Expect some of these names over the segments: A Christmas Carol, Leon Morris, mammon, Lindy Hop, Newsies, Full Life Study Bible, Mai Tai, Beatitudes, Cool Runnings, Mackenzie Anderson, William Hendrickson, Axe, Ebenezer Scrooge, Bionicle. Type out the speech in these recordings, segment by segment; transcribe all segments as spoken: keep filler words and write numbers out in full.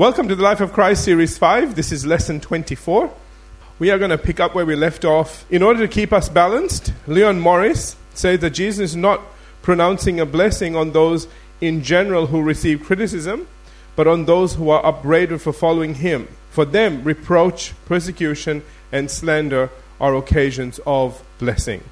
Welcome to the Life of Christ Series five. This is Lesson twenty-four. We are going to pick up where we left off. In order to keep us balanced, Leon Morris said that Jesus is not pronouncing a blessing on those in general who receive criticism, but on those who are upbraided for following him. For them, reproach, persecution, and slander are occasions of blessing.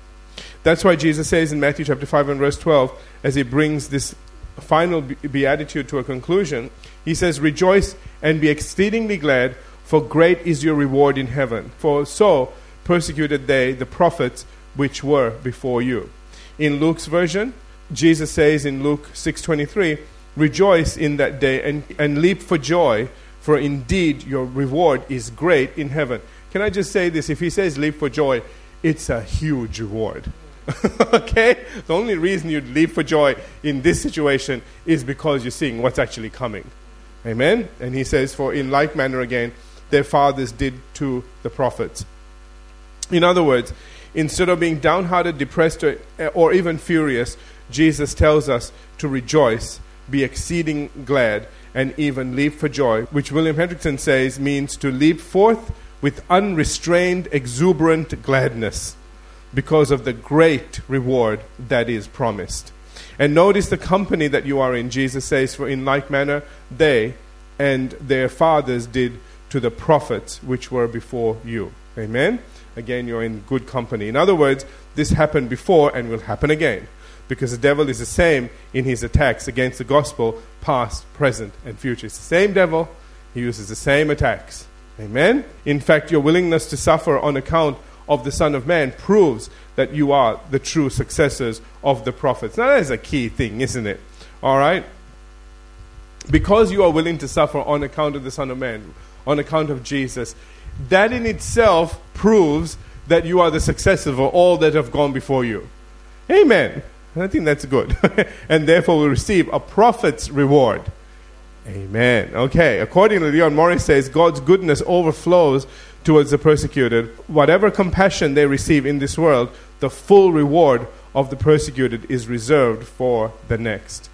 That's why Jesus says in Matthew chapter five and verse twelve, as he brings this final beatitude to a conclusion, he says, "Rejoice and be exceedingly glad, for great is your reward in heaven. For so persecuted they the prophets which were before you." In Luke's version, Jesus says in Luke six twenty-three, "Rejoice in that day and, and leap for joy, for indeed your reward is great in heaven." Can I just say this? If he says leap for joy, it's a huge reward. Okay? The only reason you'd leap for joy in this situation is because you're seeing what's actually coming. Amen? And he says, "For in like manner again, their fathers did to the prophets." In other words, instead of being downhearted, depressed, or, or even furious, Jesus tells us to rejoice, be exceeding glad, and even leap for joy, which William Hendrickson says means to leap forth with unrestrained, exuberant gladness, because of the great reward that is promised. And notice the company that you are in. Jesus says, "For in like manner they and their fathers did to the prophets which were before you." Amen? Again, you're in good company. In other words, this happened before and will happen again, because the devil is the same in his attacks against the gospel, past, present, and future. It's the same devil. He uses the same attacks. Amen? In fact, your willingness to suffer on account of the Son of Man proves that you are the true successors of the prophets. Now that is a key thing, isn't it? All right? Because you are willing to suffer on account of the Son of Man, on account of Jesus, that in itself proves that you are the successors of all that have gone before you. Amen. I think that's good. And therefore we receive a prophet's reward. Amen. Okay. Accordingly, Leon Morris says, "God's goodness overflows towards the persecuted. Whatever compassion they receive in this world, the full reward of the persecuted is reserved for the next."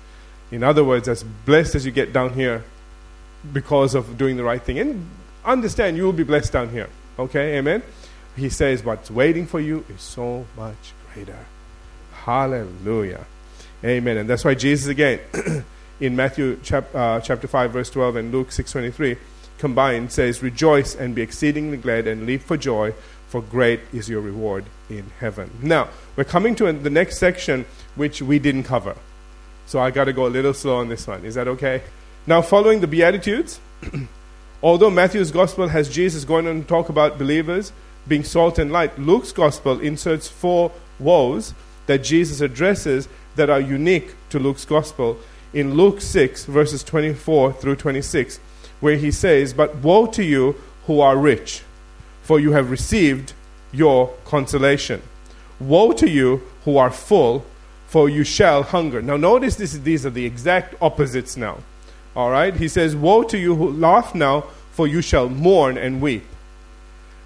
In other words, as blessed as you get down here because of doing the right thing. And understand, you will be blessed down here. Okay? Amen? He says, what's waiting for you is so much greater. Hallelujah. Amen. And that's why Jesus, again, in Matthew chap- uh, chapter five, verse twelve, and Luke six twenty-three, combined, says, "Rejoice and be exceedingly glad and leap for joy, for great is your reward in heaven." Now, we're coming to the next section, which we didn't cover. So I got to go a little slow on this one. Is that okay? Now, following the Beatitudes, although Matthew's Gospel has Jesus going on to talk about believers being salt and light, Luke's Gospel inserts four woes that Jesus addresses that are unique to Luke's Gospel. In Luke six, verses twenty-four through twenty-six, where he says, "But woe to you who are rich, for you have received your consolation. Woe to you who are full, for you shall hunger." Now notice this, these are the exact opposites now. All right? He says, "Woe to you who laugh now, for you shall mourn and weep.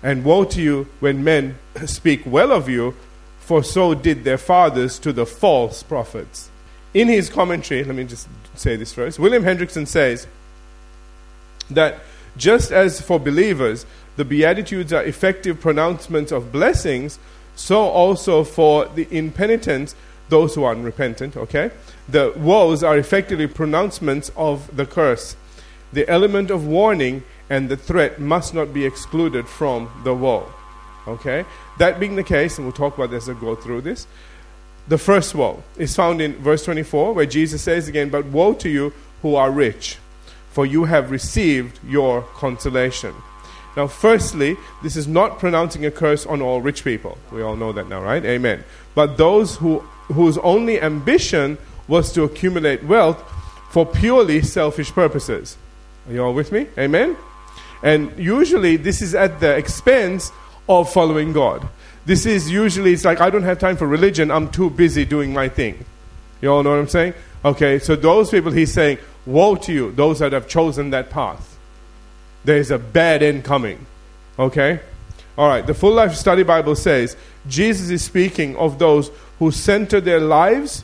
And woe to you when men speak well of you, for so did their fathers to the false prophets." In his commentary, let me just say this first, William Hendrickson says that just as for believers, the Beatitudes are effective pronouncements of blessings, so also for the impenitents, those who are unrepentant, okay? The woes are effectively pronouncements of the curse. The element of warning and the threat must not be excluded from the woe, okay? That being the case, and we'll talk about this as I go through this, the first woe is found in verse twenty-four, where Jesus says again, "But woe to you who are rich, for you have received your consolation." Now, firstly, this is not pronouncing a curse on all rich people. We all know that now, right? Amen. But those who whose only ambition was to accumulate wealth for purely selfish purposes. Are you all with me? Amen? And usually, this is at the expense of following God. This is usually, it's like, I don't have time for religion. I'm too busy doing my thing. You all know what I'm saying? Okay, so those people, he's saying, woe to you, those that have chosen that path. There is a bad end coming. Okay? All right. The Full Life Study Bible says, Jesus is speaking of those who center their lives,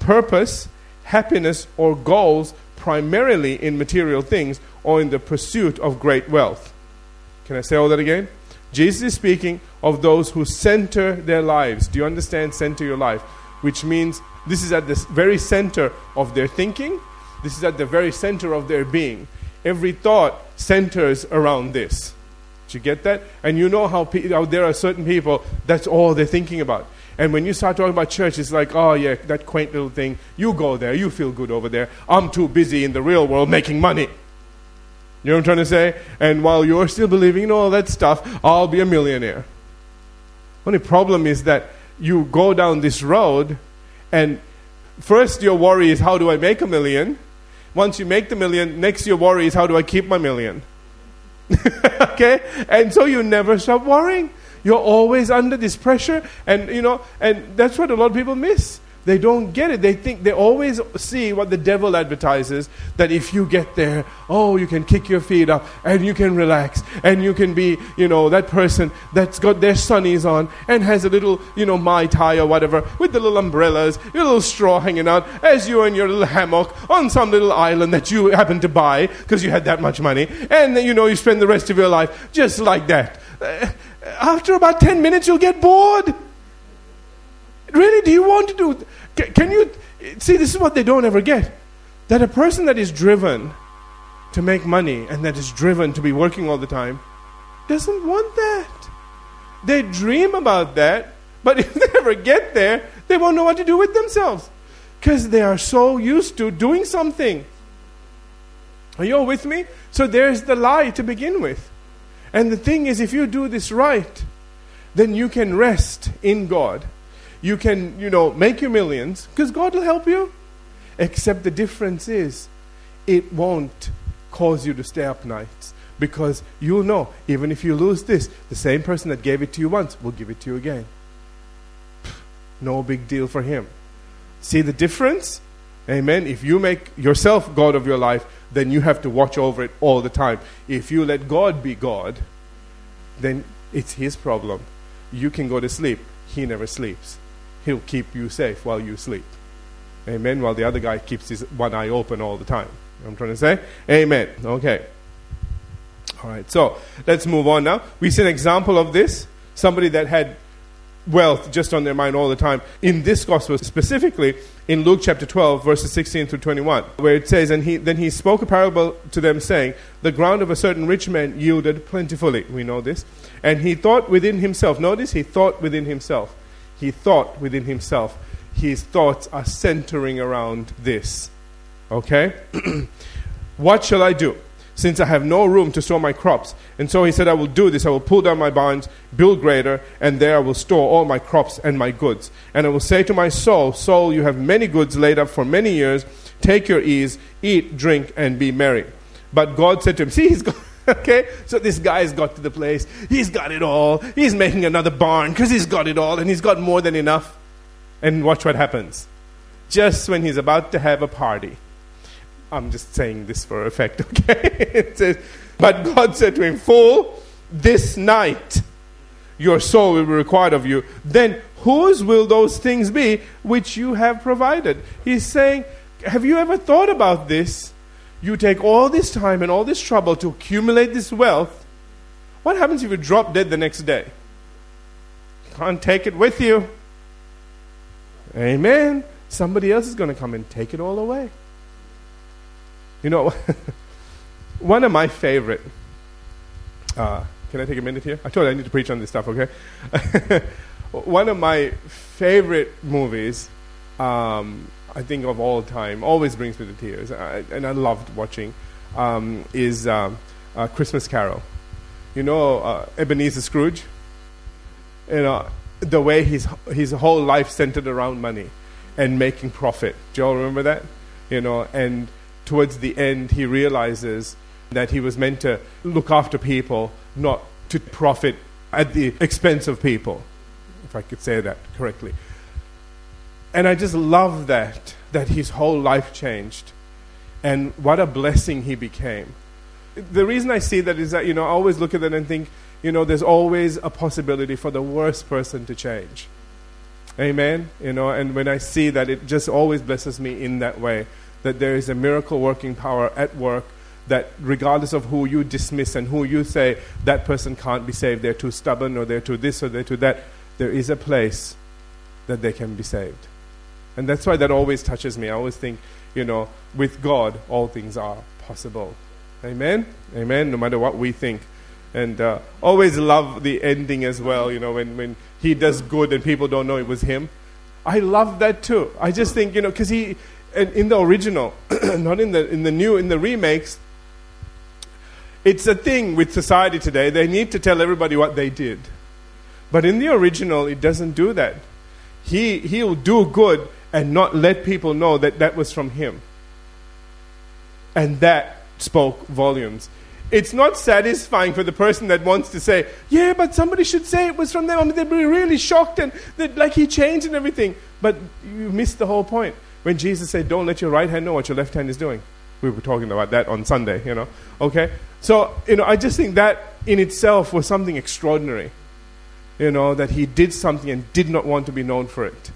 purpose, happiness, or goals primarily in material things or in the pursuit of great wealth. Can I say all that again? Jesus is speaking of those who center their lives. Do you understand? Center your life. Which means this is at the very center of their thinking. This is at the very center of their being. Every thought centers around this. Did you get that? And you know how, pe- how there are certain people, that's all they're thinking about. And when you start talking about church, it's like, oh yeah, that quaint little thing. You go there, you feel good over there. I'm too busy in the real world making money. You know what I'm trying to say? And while you're still believing in all that stuff, I'll be a millionaire. Only problem is that you go down this road, and first your worry is, how do I make a million? Once you make the million, next your worry is, how do I keep my million? Okay? And so you never stop worrying. You're always under this pressure, and you know, and that's what a lot of people miss. They don't get it. They think they always see what the devil advertises, that if you get there, oh, you can kick your feet up and you can relax and you can be, you know, that person that's got their sunnies on and has a little, you know, Mai Tai or whatever with the little umbrellas, your little straw hanging out as you're in your little hammock on some little island that you happen to buy because you had that much money. And, you know, you spend the rest of your life just like that. After about ten minutes, you'll get bored. Really, do you want to do... Th- can you... See, this is what they don't ever get. That a person that is driven to make money and that is driven to be working all the time doesn't want that. They dream about that, but if they ever get there, they won't know what to do with themselves because they are so used to doing something. Are you all with me? So there's the lie to begin with. And the thing is, if you do this right, then you can rest in God. You can, you know, make your millions, because God will help you. Except the difference is, it won't cause you to stay up nights. Because you'll know, even if you lose this, the same person that gave it to you once will give it to you again. No big deal for him. See the difference? Amen. If you make yourself God of your life, then you have to watch over it all the time. If you let God be God, then it's his problem. You can go to sleep. He never sleeps. He'll keep you safe while you sleep. Amen. While the other guy keeps his one eye open all the time. You know what I'm trying to say? Amen. Okay. All right. So let's move on now. We see an example of this. Somebody that had wealth just on their mind all the time. In this gospel specifically, in Luke chapter twelve, verses sixteen through twenty-one, where it says, And he then he spoke a parable to them, saying, The ground of a certain rich man yielded plentifully. We know this. And he thought within himself. Notice, he thought within himself. He thought within himself. His thoughts are centering around this. Okay? What shall I do, since I have no room to store my crops? And so he said, I will do this. I will pull down my barns, build greater, and there I will store all my crops and my goods. And I will say to my soul, Soul, you have many goods laid up for many years. Take your ease, eat, drink, and be merry. But God said to him, See, he's got... Okay, so this guy's got to the place. He's got it all. He's making another barn because he's got it all and he's got more than enough. And watch what happens. Just when he's about to have a party. I'm just saying this for effect, okay? It says, But God said to him, Fool, this night your soul will be required of you. Then whose will those things be which you have provided? He's saying, have you ever thought about this? You take all this time and all this trouble to accumulate this wealth. What happens if you drop dead the next day? You can't take it with you. Amen. Somebody else is going to come and take it all away. You know, one of my favorite... Uh, can I take a minute here? I told you I need to preach on this stuff, okay? One of my favorite movies... Um, I think of all time, always brings me to tears, I, and I loved watching, um, is um, A Christmas Carol. You know, uh, Ebenezer Scrooge? You know, the way his, his whole life centered around money and making profit. Do you all remember that? You know, and towards the end, he realizes that he was meant to look after people, not to profit at the expense of people, if I could say that correctly. And I just love that, that his whole life changed. And what a blessing he became. The reason I see that is that, you know, I always look at that and think, you know, there's always a possibility for the worst person to change. Amen? You know, and when I see that, it just always blesses me in that way. that there is a miracle working power at work, that regardless of who you dismiss and who you say, that person can't be saved, they're too stubborn or they're too this or they're too that, there is a place that they can be saved. And that's why that always touches me. I always think, you know, with God, all things are possible. Amen? Amen, no matter what we think. And uh, always love the ending as well, you know, when, when he does good and people don't know it was him. I love that too. I just think, you know, because he, and in the original, not in the in the new, in the remakes, it's a thing with society today. They need to tell everybody what they did. But in the original, it doesn't do that. He, he'll do good and not let people know that that was from him. And that spoke volumes. It's not satisfying for the person that wants to say, yeah, but somebody should say it was from them. I mean, they'd be really shocked and that, like, he changed and everything. But you missed the whole point. When Jesus said, don't let your right hand know what your left hand is doing. We were talking about that on Sunday, you know. Okay? So, you know, I just think that in itself was something extraordinary. You know, that he did something and did not want to be known for it.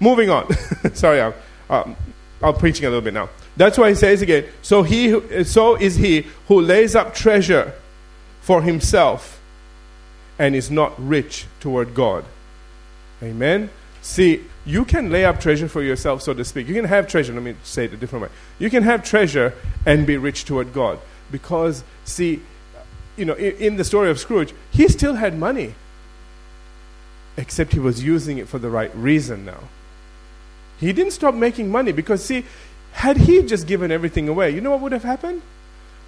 Moving on. Sorry, I'm, um, I'm preaching a little bit now. That's why he says again, so he, who, so is he who lays up treasure for himself and is not rich toward God. Amen? See, you can lay up treasure for yourself, so to speak. You can have treasure, let me say it a different way. You can have treasure and be rich toward God. Because, see, you know, in, in the story of Scrooge, he still had money. Except he was using it for the right reason now. He didn't stop making money because, see, had he just given everything away, you know what would have happened?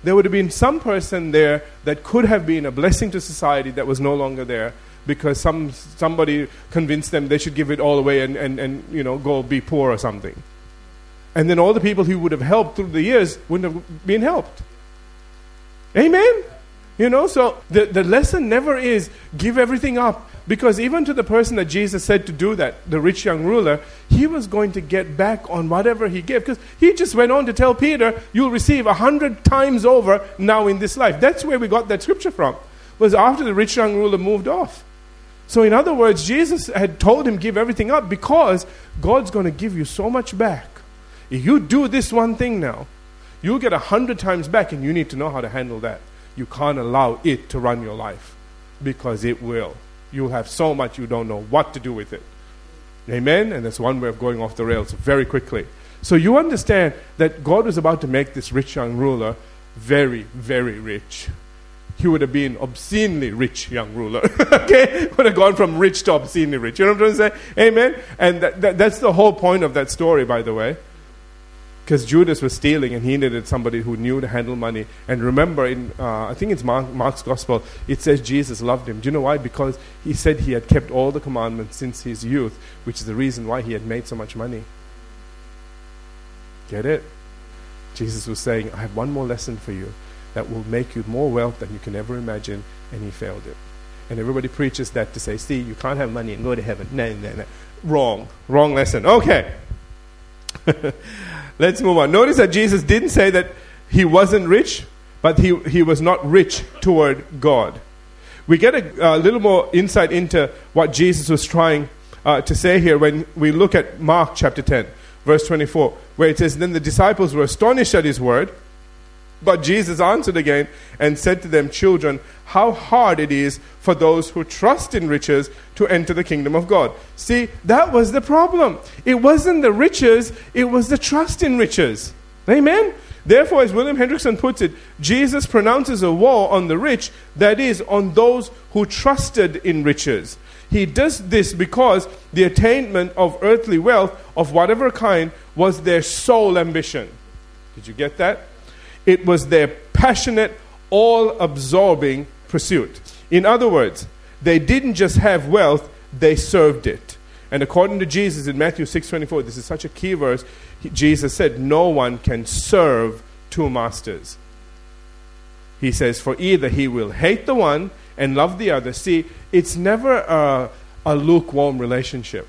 There would have been some person there that could have been a blessing to society that was no longer there because some somebody convinced them they should give it all away and, and, and you know, go be poor or something. And then all the people who would have helped through the years wouldn't have been helped. Amen? You know, so the, the lesson never is give everything up. Because even to the person that Jesus said to do that, the rich young ruler, he was going to get back on whatever he gave. Because he just went on to tell Peter, you'll receive a hundred times over now in this life. That's where we got that scripture from, was after the rich young ruler moved off. So in other words, Jesus had told him, give everything up because God's going to give you so much back. If you do this one thing now, you'll get a hundred times back and you need to know how to handle that. You can't allow it to run your life because it will. You'll have so much you don't know what to do with it. Amen? And that's one way of going off the rails very quickly. So you understand that God was about to make this rich young ruler very, very rich. He would have been obscenely rich young ruler. Okay? Would have gone from rich to obscenely rich. You know what I'm saying? Amen? And that, that, that's the whole point of that story, by the way. Because Judas was stealing and he needed somebody who knew to handle money. And remember, in uh, I think it's Mark, Mark's Gospel, it says Jesus loved him. Do you know why? Because he said he had kept all the commandments since his youth, which is the reason why he had made so much money. Get it? Jesus was saying, I have one more lesson for you that will make you more wealth than you can ever imagine. And he failed it. And everybody preaches that to say, see, you can't have money and go to heaven. No, no, no. Wrong. Wrong lesson. Okay. Let's move on. Notice that Jesus didn't say that he wasn't rich, but he, he was not rich toward God. We get a, a little more insight into what Jesus was trying uh, to say here when we look at Mark chapter ten, verse twenty-four, where it says, Then the disciples were astonished at his word, but Jesus answered again and said to them, Children, how hard it is for those who trust in riches to enter the kingdom of God. See, that was the problem. It wasn't the riches, it was the trust in riches. Amen? Therefore, as William Hendrickson puts it, Jesus pronounces a war on the rich, that is, on those who trusted in riches. He does this because the attainment of earthly wealth of whatever kind was their sole ambition. Did you get that? It was their passionate, all-absorbing pursuit. In other words, they didn't just have wealth, they served it. And according to Jesus in Matthew six twenty-four, this is such a key verse, he, Jesus said, no one can serve two masters. He says, for either he will hate the one and love the other. See, it's never a, a lukewarm relationship.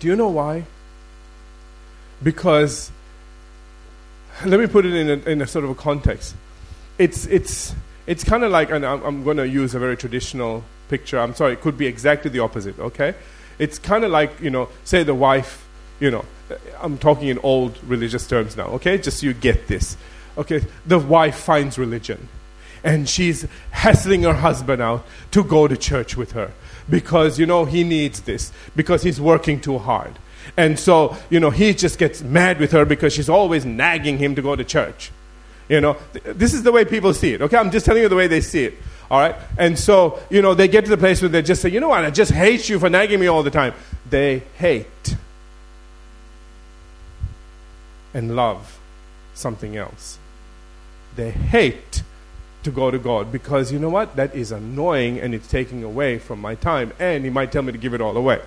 Do you know why? Because... Let me put it in a, in a sort of a context. It's it's it's kind of like, and I'm, I'm going to use a very traditional picture. I'm sorry, it could be exactly the opposite, okay? It's kind of like, you know, say the wife, you know, I'm talking in old religious terms now, okay? Just so you get this. Okay, the wife finds religion. And she's hassling her husband out to go to church with her. Because, you know, he needs this. Because he's working too hard. And so, you know, he just gets mad with her because she's always nagging him to go to church. You know, th- this is the way people see it, okay? I'm just telling you the way they see it. All right? And so, you know, they get to the place where they just say, you know what, I just hate you for nagging me all the time. They hate and love something else. They hate to go to God because, you know what, that is annoying and it's taking away from my time and he might tell me to give it all away.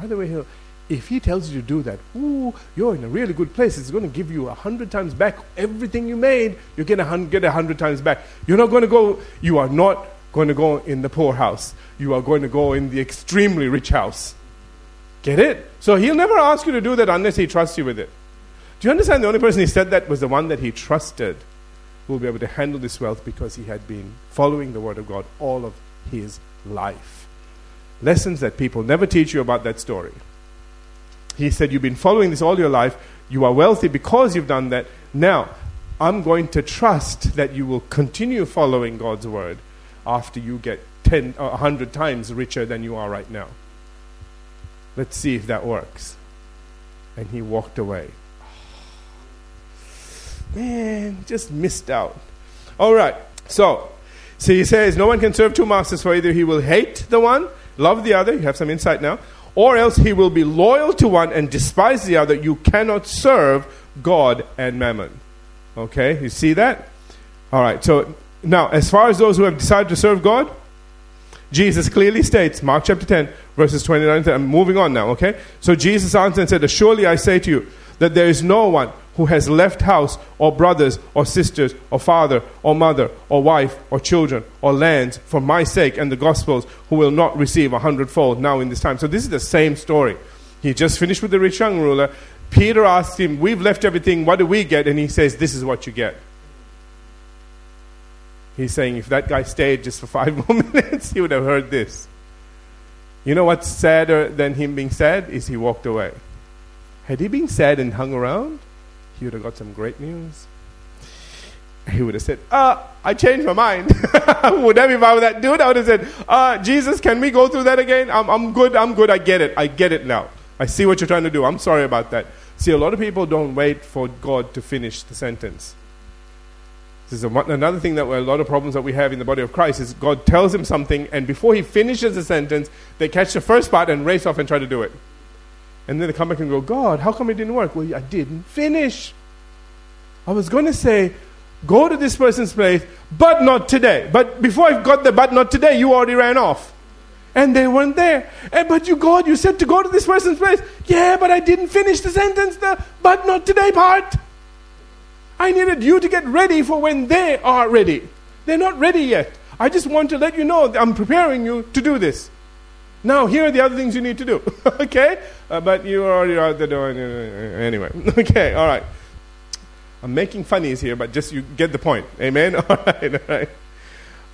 By the way, he'll, if he tells you to do that, ooh, you're in a really good place. It's going to give you a hundred times back everything you made. You get a hundred, get a hundred times back. You're not going to go, you are not going to go in the poor house. You are going to go in the extremely rich house. Get it? So he'll never ask you to do that unless he trusts you with it. Do you understand? The only person he said that was the one that he trusted who will be able to handle this wealth because he had been following the Word of God all of his life. Lessons that people never teach you about that story. He said, you've been following this all your life. You are wealthy because you've done that. Now, I'm going to trust that you will continue following God's Word after you get ten, uh, one hundred times richer than you are right now. Let's see if that works. And he walked away. Man, just missed out. All right. So, so he says, no one can serve two masters, for either he will hate the one, love the other. You have some insight now. Or else he will be loyal to one and despise the other. You cannot serve God and mammon. Okay? You see that? All right. So, now, as far as those who have decided to serve God, Jesus clearly states, Mark chapter ten, verses twenty-nine, I'm moving on now, okay? So Jesus answered and said, surely I say to you, that there is no one who has left house or brothers or sisters or father or mother or wife or children or lands for my sake and the gospel's who will not receive a hundredfold now in this time. So this is the same story. He just finished with the rich young ruler. Peter asked him, we've left everything, what do we get? And he says, this is what you get. He's saying if that guy stayed just for five more minutes, he would have heard this. You know what's sadder than him being sad is he walked away. Had he been sad and hung around, he would have got some great news. He would have said, ah, I changed my mind. Would that be if I were that dude? I would have said, ah, Jesus, can we go through that again? I'm, I'm good, I'm good, I get it. I get it now. I see what you're trying to do. I'm sorry about that. See, a lot of people don't wait for God to finish the sentence. This is a, another thing that a lot of problems that we have in the body of Christ is God tells them something and before he finishes the sentence, they catch the first part and race off and try to do it. And then they come back and go, God, how come it didn't work? Well, I didn't finish. I was going to say, go to this person's place, but not today. But before I got there, but not today, you already ran off. And they weren't there. And, but you, God, you said to go to this person's place. Yeah, but I didn't finish the sentence, the but not today part. I needed you to get ready for when they are ready. They're not ready yet. I just want to let you know that I'm preparing you to do this. Now, here are the other things you need to do. Okay? Uh, but you already are out the door. Anyway. Okay, all right. I'm making funnies here, but just you get the point. Amen? All right, all right.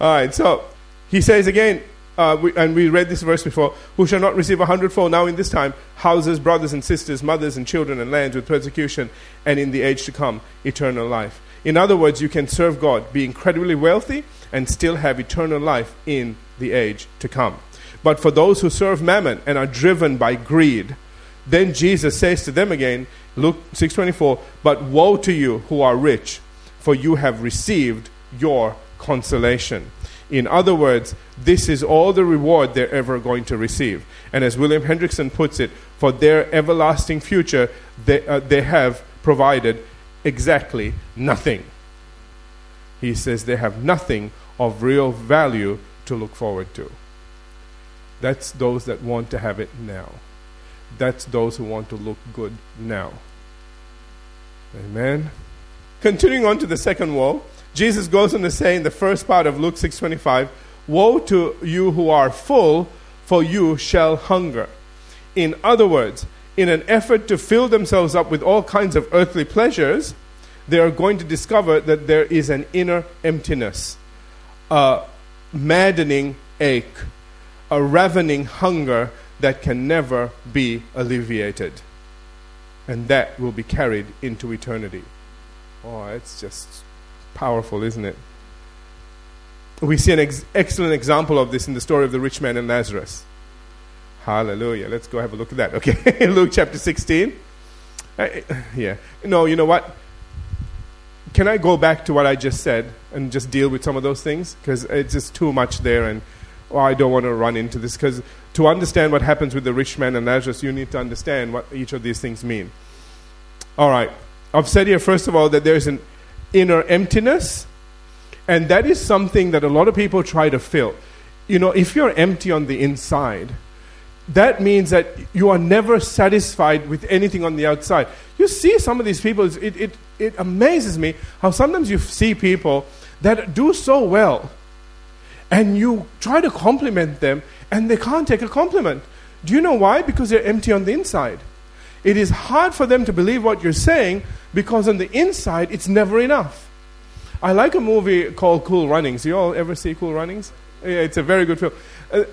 All right, so he says again, uh, we, and we read this verse before, who shall not receive a hundredfold now in this time, houses, brothers and sisters, mothers and children and lands with persecution, and in the age to come, eternal life. In other words, you can serve God, be incredibly wealthy, and still have eternal life in the age to come. But for those who serve mammon and are driven by greed, then Jesus says to them again, Luke six twenty-four, but woe to you who are rich, for you have received your consolation. In other words, this is all the reward they're ever going to receive. And as William Hendrickson puts it, for their everlasting future, they, uh, they have provided exactly nothing. He says they have nothing of real value to look forward to. That's those that want to have it now. That's those who want to look good now. Amen. Continuing on to the second woe, Jesus goes on to say in the first part of Luke six twenty-five, woe to you who are full, for you shall hunger. In other words, in an effort to fill themselves up with all kinds of earthly pleasures, they are going to discover that there is an inner emptiness, a maddening ache, a ravening hunger that can never be alleviated. And that will be carried into eternity. Oh, it's just powerful, isn't it? We see an ex- excellent example of this in the story of the rich man and Lazarus. Hallelujah. Let's go have a look at that. Okay, Luke chapter sixteen. Uh, yeah. No, you know what? Can I go back to what I just said and just deal with some of those things? Because it's just too much there, and oh, I don't want to run into this. Because to understand what happens with the rich man and Lazarus, you need to understand what each of these things mean. All right. I've said here, first of all, that there's an inner emptiness. And that is something that a lot of people try to fill. You know, if you're empty on the inside, that means that you are never satisfied with anything on the outside. You see some of these people, it, it, it amazes me how sometimes you see people that do so well, and you try to compliment them, and they can't take a compliment. Do you know why? Because they're empty on the inside. It is hard for them to believe what you're saying, because on the inside, it's never enough. I like a movie called Cool Runnings. You all ever see Cool Runnings? Yeah, it's a very good film. Uh,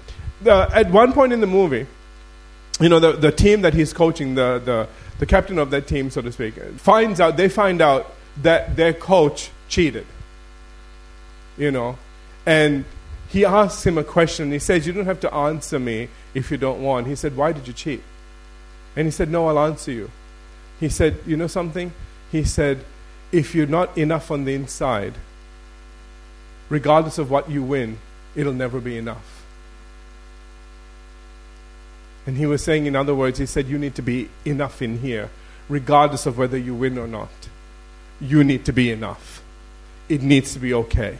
the, at one point in the movie, you know, the, the team that he's coaching, the, the, the captain of that team, so to speak, finds out, they find out that their coach cheated. You know, and he asks him a question. He says, "You don't have to answer me if you don't want." He said, "Why did you cheat?" And he said, "No, I'll answer you." He said, "You know something?" He said, "If you're not enough on the inside, regardless of what you win, it'll never be enough." And he was saying, in other words, he said, you need to be enough in here, regardless of whether you win or not. You need to be enough. It needs to be okay.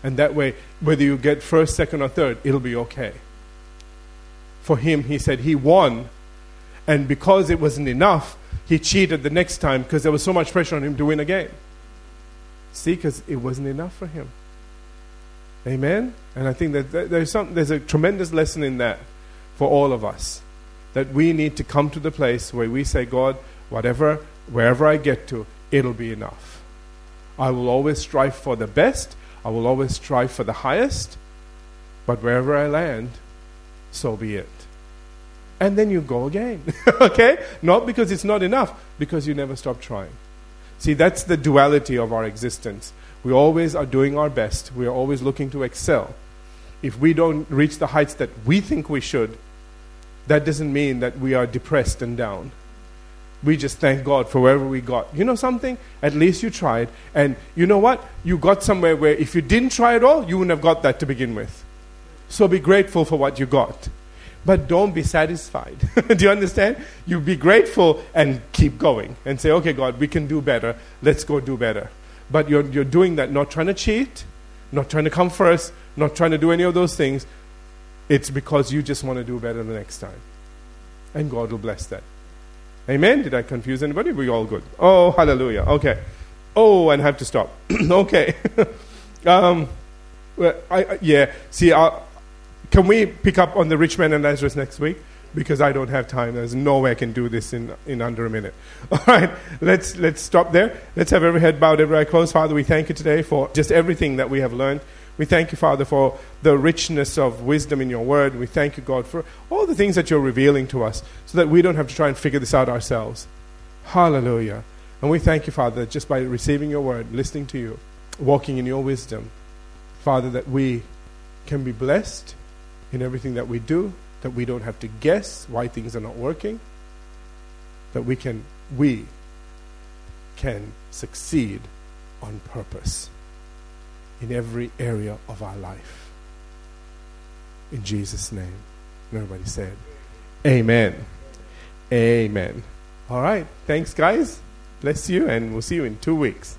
And that way, whether you get first, second, or third, it'll be okay. For him, he said, he won, and because it wasn't enough, he cheated the next time because there was so much pressure on him to win again. See, because it wasn't enough for him. Amen? And I think that there's some, there's a tremendous lesson in that for all of us. That we need to come to the place where we say, God, whatever, wherever I get to, it'll be enough. I will always strive for the best. I will always strive for the highest. But wherever I land, so be it. And then you go again, okay? Not because it's not enough, because you never stop trying. See, that's the duality of our existence. We always are doing our best. We are always looking to excel. If we don't reach the heights that we think we should, that doesn't mean that we are depressed and down. We just thank God for wherever we got. You know something? At least you tried. And you know what? You got somewhere where if you didn't try at all, you wouldn't have got that to begin with. So be grateful for what you got. But don't be satisfied. Do you understand? You be grateful and keep going. And say, okay, God, we can do better. Let's go do better. But you're, you're doing that, not trying to cheat, not trying to come first, not trying to do any of those things. It's because you just want to do better the next time. And God will bless that. Amen? Did I confuse anybody? We're all good. Oh, hallelujah. Okay. Oh, and I have to stop. Okay. um, well, I, I, yeah, see, I... Can we pick up on the rich man and Lazarus next week? Because I don't have time. There's no way I can do this in, in under a minute. All right, let's let's stop there. Let's have every head bowed, every eye closed. Father, we thank you today for just everything that we have learned. We thank you, Father, for the richness of wisdom in your word. We thank you, God, for all the things that you're revealing to us so that we don't have to try and figure this out ourselves. Hallelujah. And we thank you, Father, that just by receiving your word, listening to you, walking in your wisdom, Father, that we can be blessed in everything that we do, that we don't have to guess why things are not working, that we can we can succeed on purpose in every area of our life. In Jesus' name. Everybody said, amen. Amen. All right. Thanks, guys. Bless you, and we'll see you in two weeks.